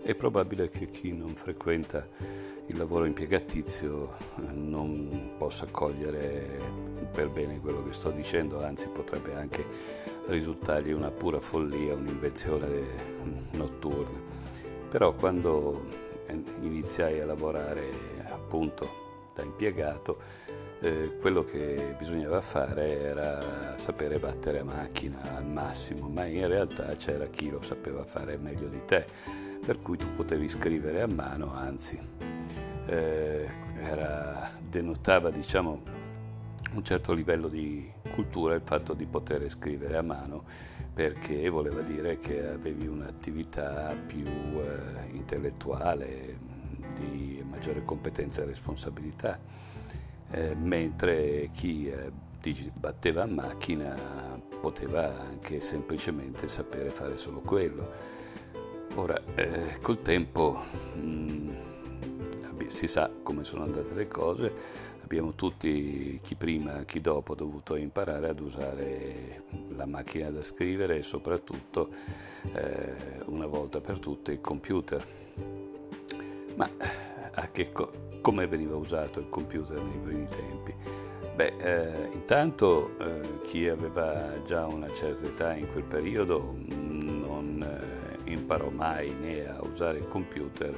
È probabile che chi non frequenta il lavoro impiegatizio non possa cogliere per bene quello che sto dicendo, anzi potrebbe anche risultargli una pura follia, un'invenzione notturna. Però quando iniziai a lavorare appunto da impiegato, quello che bisognava fare era sapere battere a macchina al massimo, ma in realtà c'era chi lo sapeva fare meglio di te. Per cui tu potevi scrivere a mano, anzi denotava diciamo un certo livello di cultura il fatto di poter scrivere a mano, perché voleva dire che avevi un'attività più intellettuale, di maggiore competenza e responsabilità, mentre chi batteva a macchina poteva anche semplicemente sapere fare solo quello. Ora, col tempo si sa come sono andate le cose, abbiamo tutti, chi prima chi dopo, dovuto imparare ad usare la macchina da scrivere e soprattutto, una volta per tutte, il computer. Ma come veniva usato il computer nei primi tempi? Beh, intanto chi aveva già una certa età in quel periodo non imparò mai né a usare il computer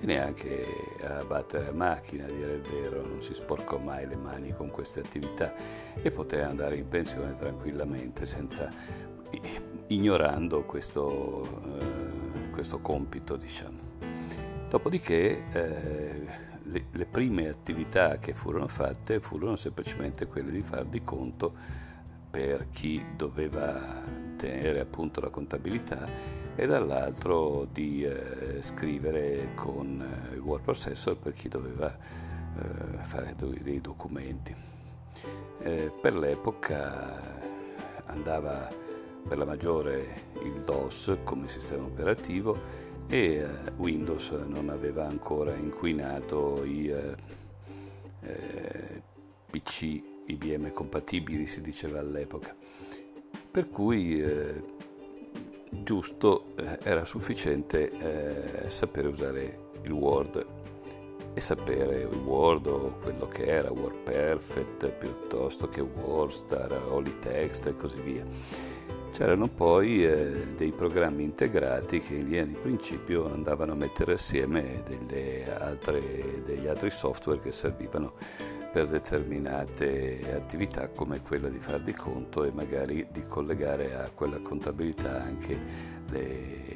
e neanche a battere a macchina, a dire il vero, non si sporcò mai le mani con queste attività e poté andare in pensione tranquillamente ignorando questo compito, diciamo. Dopodiché le prime attività che furono fatte furono semplicemente quelle di far di conto per chi doveva tenere appunto la contabilità, e dall'altro di scrivere con il word processor per chi doveva fare dei documenti. Per l'epoca andava per la maggiore il DOS come sistema operativo e Windows non aveva ancora inquinato i PC IBM compatibili, si diceva all'epoca, per cui giusto era sufficiente sapere usare il Word e sapere il Word o quello che era Word Perfect piuttosto che WordStar, HolyText e così via. C'erano poi dei programmi integrati che in linea di principio andavano a mettere assieme degli altri software che servivano per determinate attività, come quella di far di conto e magari di collegare a quella contabilità anche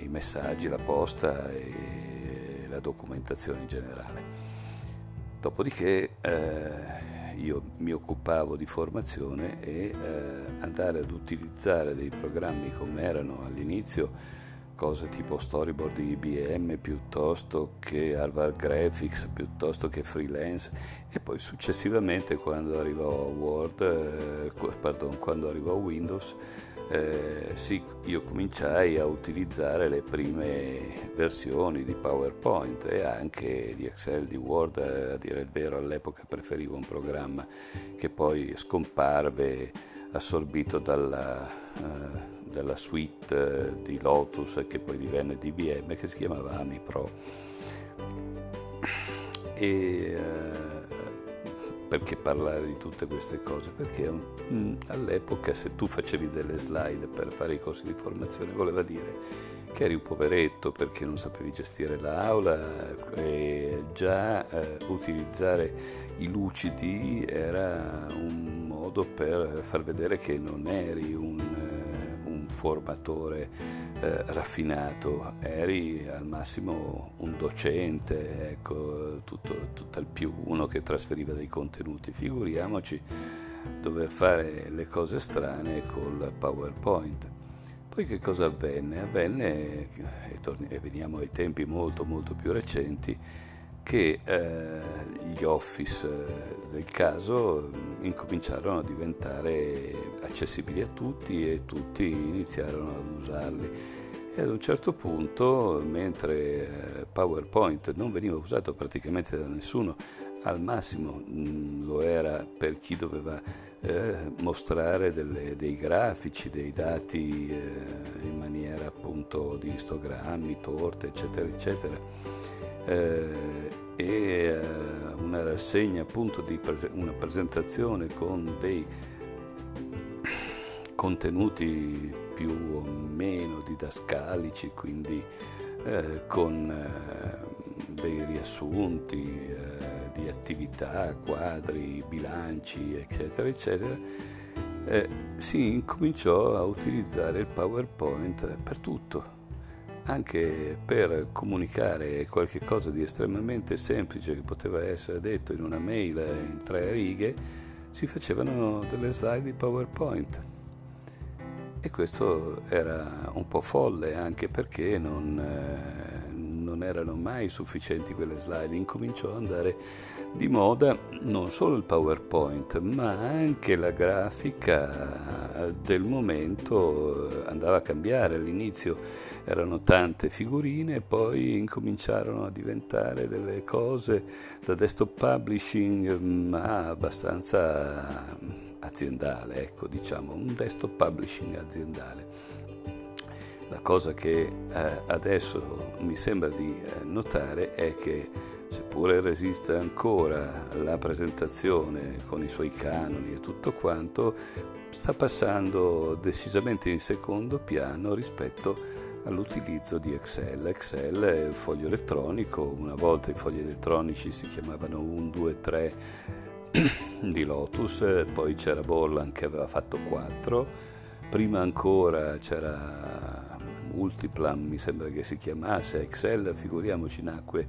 i messaggi, la posta e la documentazione in generale. Dopodiché io mi occupavo di formazione e andare ad utilizzare dei programmi come erano all'inizio, cose tipo Storyboard IBM piuttosto che Harvard Graphics, piuttosto che Freelance, e poi successivamente quando arrivò Windows io cominciai a utilizzare le prime versioni di PowerPoint e anche di Excel, di Word. A dire il vero, all'epoca preferivo un programma che poi scomparve, assorbito dalla suite di Lotus che poi divenne DBM, che si chiamava AmiPro, perché parlare di tutte queste cose? Perché all'epoca se tu facevi delle slide per fare i corsi di formazione voleva dire che eri un poveretto, perché non sapevi gestire l'aula, e già utilizzare i lucidi era un modo per far vedere che non eri un formatore raffinato, eri al massimo un docente, ecco, tutt'al più uno che trasferiva dei contenuti. Figuriamoci dover fare le cose strane col PowerPoint. Poi che cosa avvenne? Avvenne, e veniamo ai tempi molto molto più recenti, che gli Office del caso incominciarono a diventare accessibili a tutti e tutti iniziarono ad usarli, e ad un certo punto, mentre PowerPoint non veniva usato praticamente da nessuno, al massimo lo era per chi doveva mostrare dei grafici, dei dati in maniera appunto di histogrammi, torte, eccetera, eccetera, e una rassegna appunto di una presentazione con dei contenuti più o meno didascalici, quindi con dei riassunti di attività, quadri, bilanci, eccetera, eccetera, si incominciò a utilizzare il PowerPoint per tutto, anche per comunicare qualche cosa di estremamente semplice che poteva essere detto in una mail in 3 righe, si facevano delle slide di PowerPoint. E questo era un po' folle, anche perché non erano mai sufficienti quelle slide. Incominciò ad andare di moda non solo il PowerPoint, ma anche la grafica del momento andava a cambiare. All'inizio erano tante figurine, poi incominciarono a diventare delle cose da desktop publishing, ma abbastanza aziendale, ecco, diciamo un desktop publishing aziendale. La cosa che adesso mi sembra di notare è che, seppure resista ancora la presentazione con i suoi canoni e tutto quanto, sta passando decisamente in secondo piano rispetto all'utilizzo di Excel. Excel è un foglio elettronico. Una volta i fogli elettronici si chiamavano 1, 2, 3 di Lotus, poi c'era Borland che aveva fatto 4, prima ancora c'era Multiplan, mi sembra che si chiamasse. Excel, figuriamoci, nacque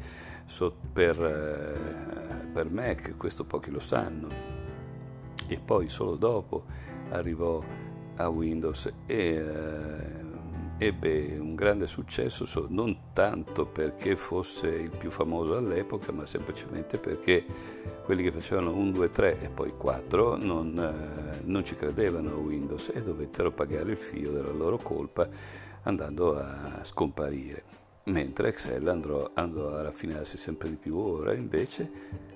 per Mac, questo pochi lo sanno, e poi solo dopo arrivò a Windows e ebbe un grande successo, non tanto perché fosse il più famoso all'epoca, ma semplicemente perché quelli che facevano 1, 2, 3 e poi 4 non ci credevano a Windows e dovettero pagare il fio della loro colpa andando a scomparire, mentre Excel andò a raffinarsi sempre di più. Ora invece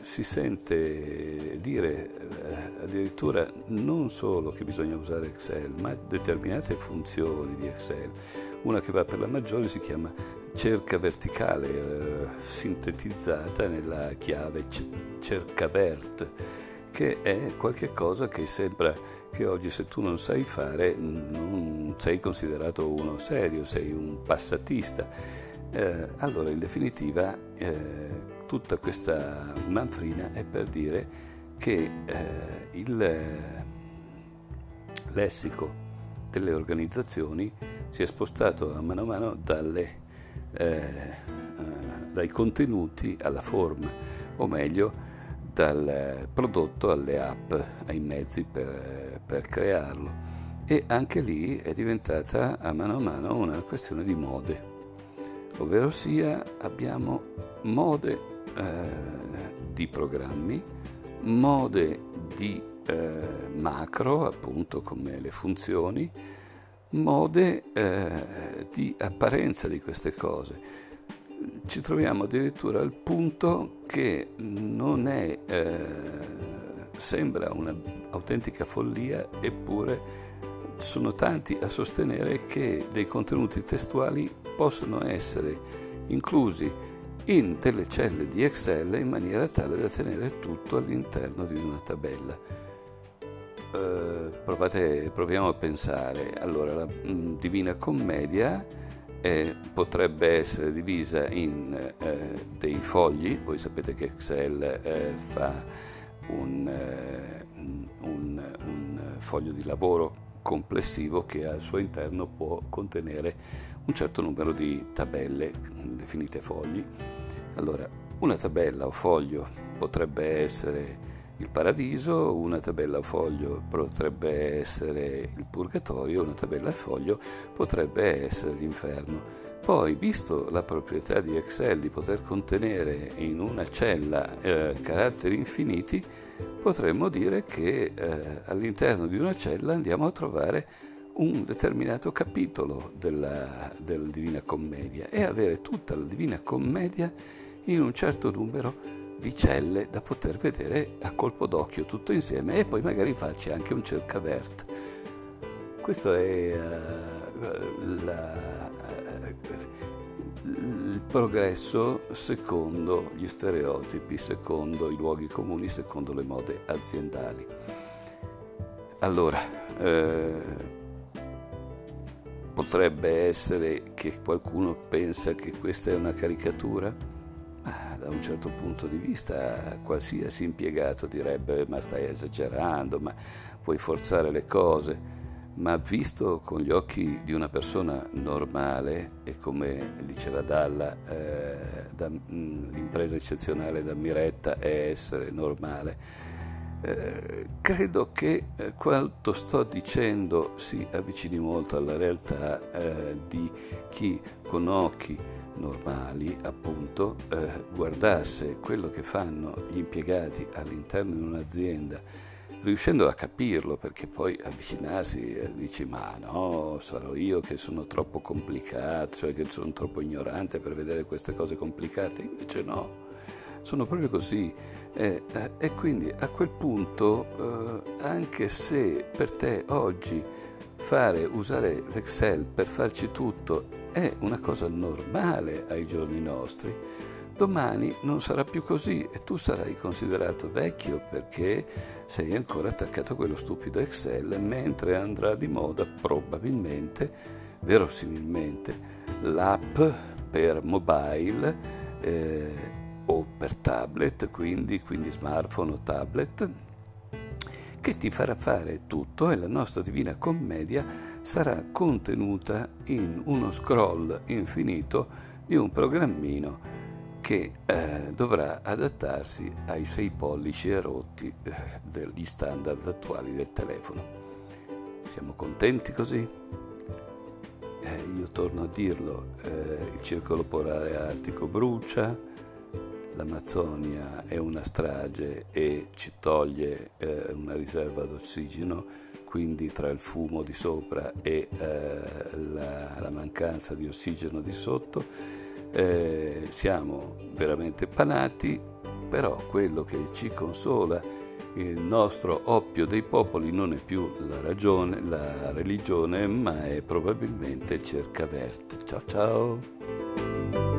si sente dire addirittura non solo che bisogna usare Excel, ma determinate funzioni di Excel. Una che va per la maggiore si chiama cerca verticale, sintetizzata nella chiave cercavert, che è qualche cosa che sembra che oggi, se tu non sai fare, non sei considerato uno serio, sei un passatista. Allora, in definitiva, tutta questa manfrina è per dire che il lessico delle organizzazioni si è spostato a mano dai contenuti alla forma, o meglio dal prodotto alle app, ai mezzi per crearlo, e anche lì è diventata a mano una questione di mode, ovvero sia abbiamo mode di programmi, mode di macro, appunto come le funzioni, mode di apparenza di queste cose. Ci troviamo addirittura al punto che non è, sembra un'autentica follia, eppure sono tanti a sostenere che dei contenuti testuali possono essere inclusi in delle celle di Excel in maniera tale da tenere tutto all'interno di una tabella. Proviamo a pensare. Allora, la Divina Commedia potrebbe essere divisa in dei fogli. Voi sapete che Excel fa un foglio di lavoro complessivo che al suo interno può contenere un certo numero di tabelle, definite fogli. Allora, una tabella o foglio potrebbe essere il paradiso, una tabella o foglio potrebbe essere il purgatorio, una tabella o foglio potrebbe essere l'inferno. Poi, visto la proprietà di Excel di poter contenere in una cella caratteri infiniti, potremmo dire che all'interno di una cella andiamo a trovare un determinato capitolo della Divina Commedia e avere tutta la Divina Commedia in un certo numero particelle da poter vedere a colpo d'occhio tutto insieme, e poi magari farci anche un cercavert. Questo è il progresso secondo gli stereotipi, secondo i luoghi comuni, secondo le mode aziendali. Allora, potrebbe essere che qualcuno pensa che questa è una caricatura, ma da un certo punto di vista qualsiasi impiegato direbbe: ma stai esagerando, ma puoi forzare le cose. Ma visto con gli occhi di una persona normale, e come diceva Dalla, l'impresa eccezionale da Miretta è essere normale, credo che quanto sto dicendo si avvicini molto alla realtà di chi con occhi normali, appunto, guardasse quello che fanno gli impiegati all'interno di un'azienda, riuscendo a capirlo, perché poi avvicinarsi dici: ma no, sarò io che sono troppo complicato, cioè che sono troppo ignorante per vedere queste cose complicate. Invece no, sono proprio così, e quindi a quel punto, anche se per te oggi usare l'Excel per farci tutto è una cosa normale ai giorni nostri, domani non sarà più così e tu sarai considerato vecchio perché sei ancora attaccato a quello stupido Excel, mentre andrà di moda probabilmente, verosimilmente, l'app per mobile o per tablet, quindi smartphone o tablet, che ti farà fare tutto, e la nostra Divina Commedia sarà contenuta in uno scroll infinito di un programmino che dovrà adattarsi ai 6 pollici e rotti degli standard attuali del telefono. Siamo contenti così? Io torno a dirlo, il circolo polare artico brucia, l'Amazzonia è una strage e ci toglie una riserva d'ossigeno, quindi tra il fumo di sopra e la mancanza di ossigeno di sotto, siamo veramente panati. Però quello che ci consola, il nostro Oppio dei popoli, non è più la religione, ma è probabilmente il cercaverte. Ciao ciao.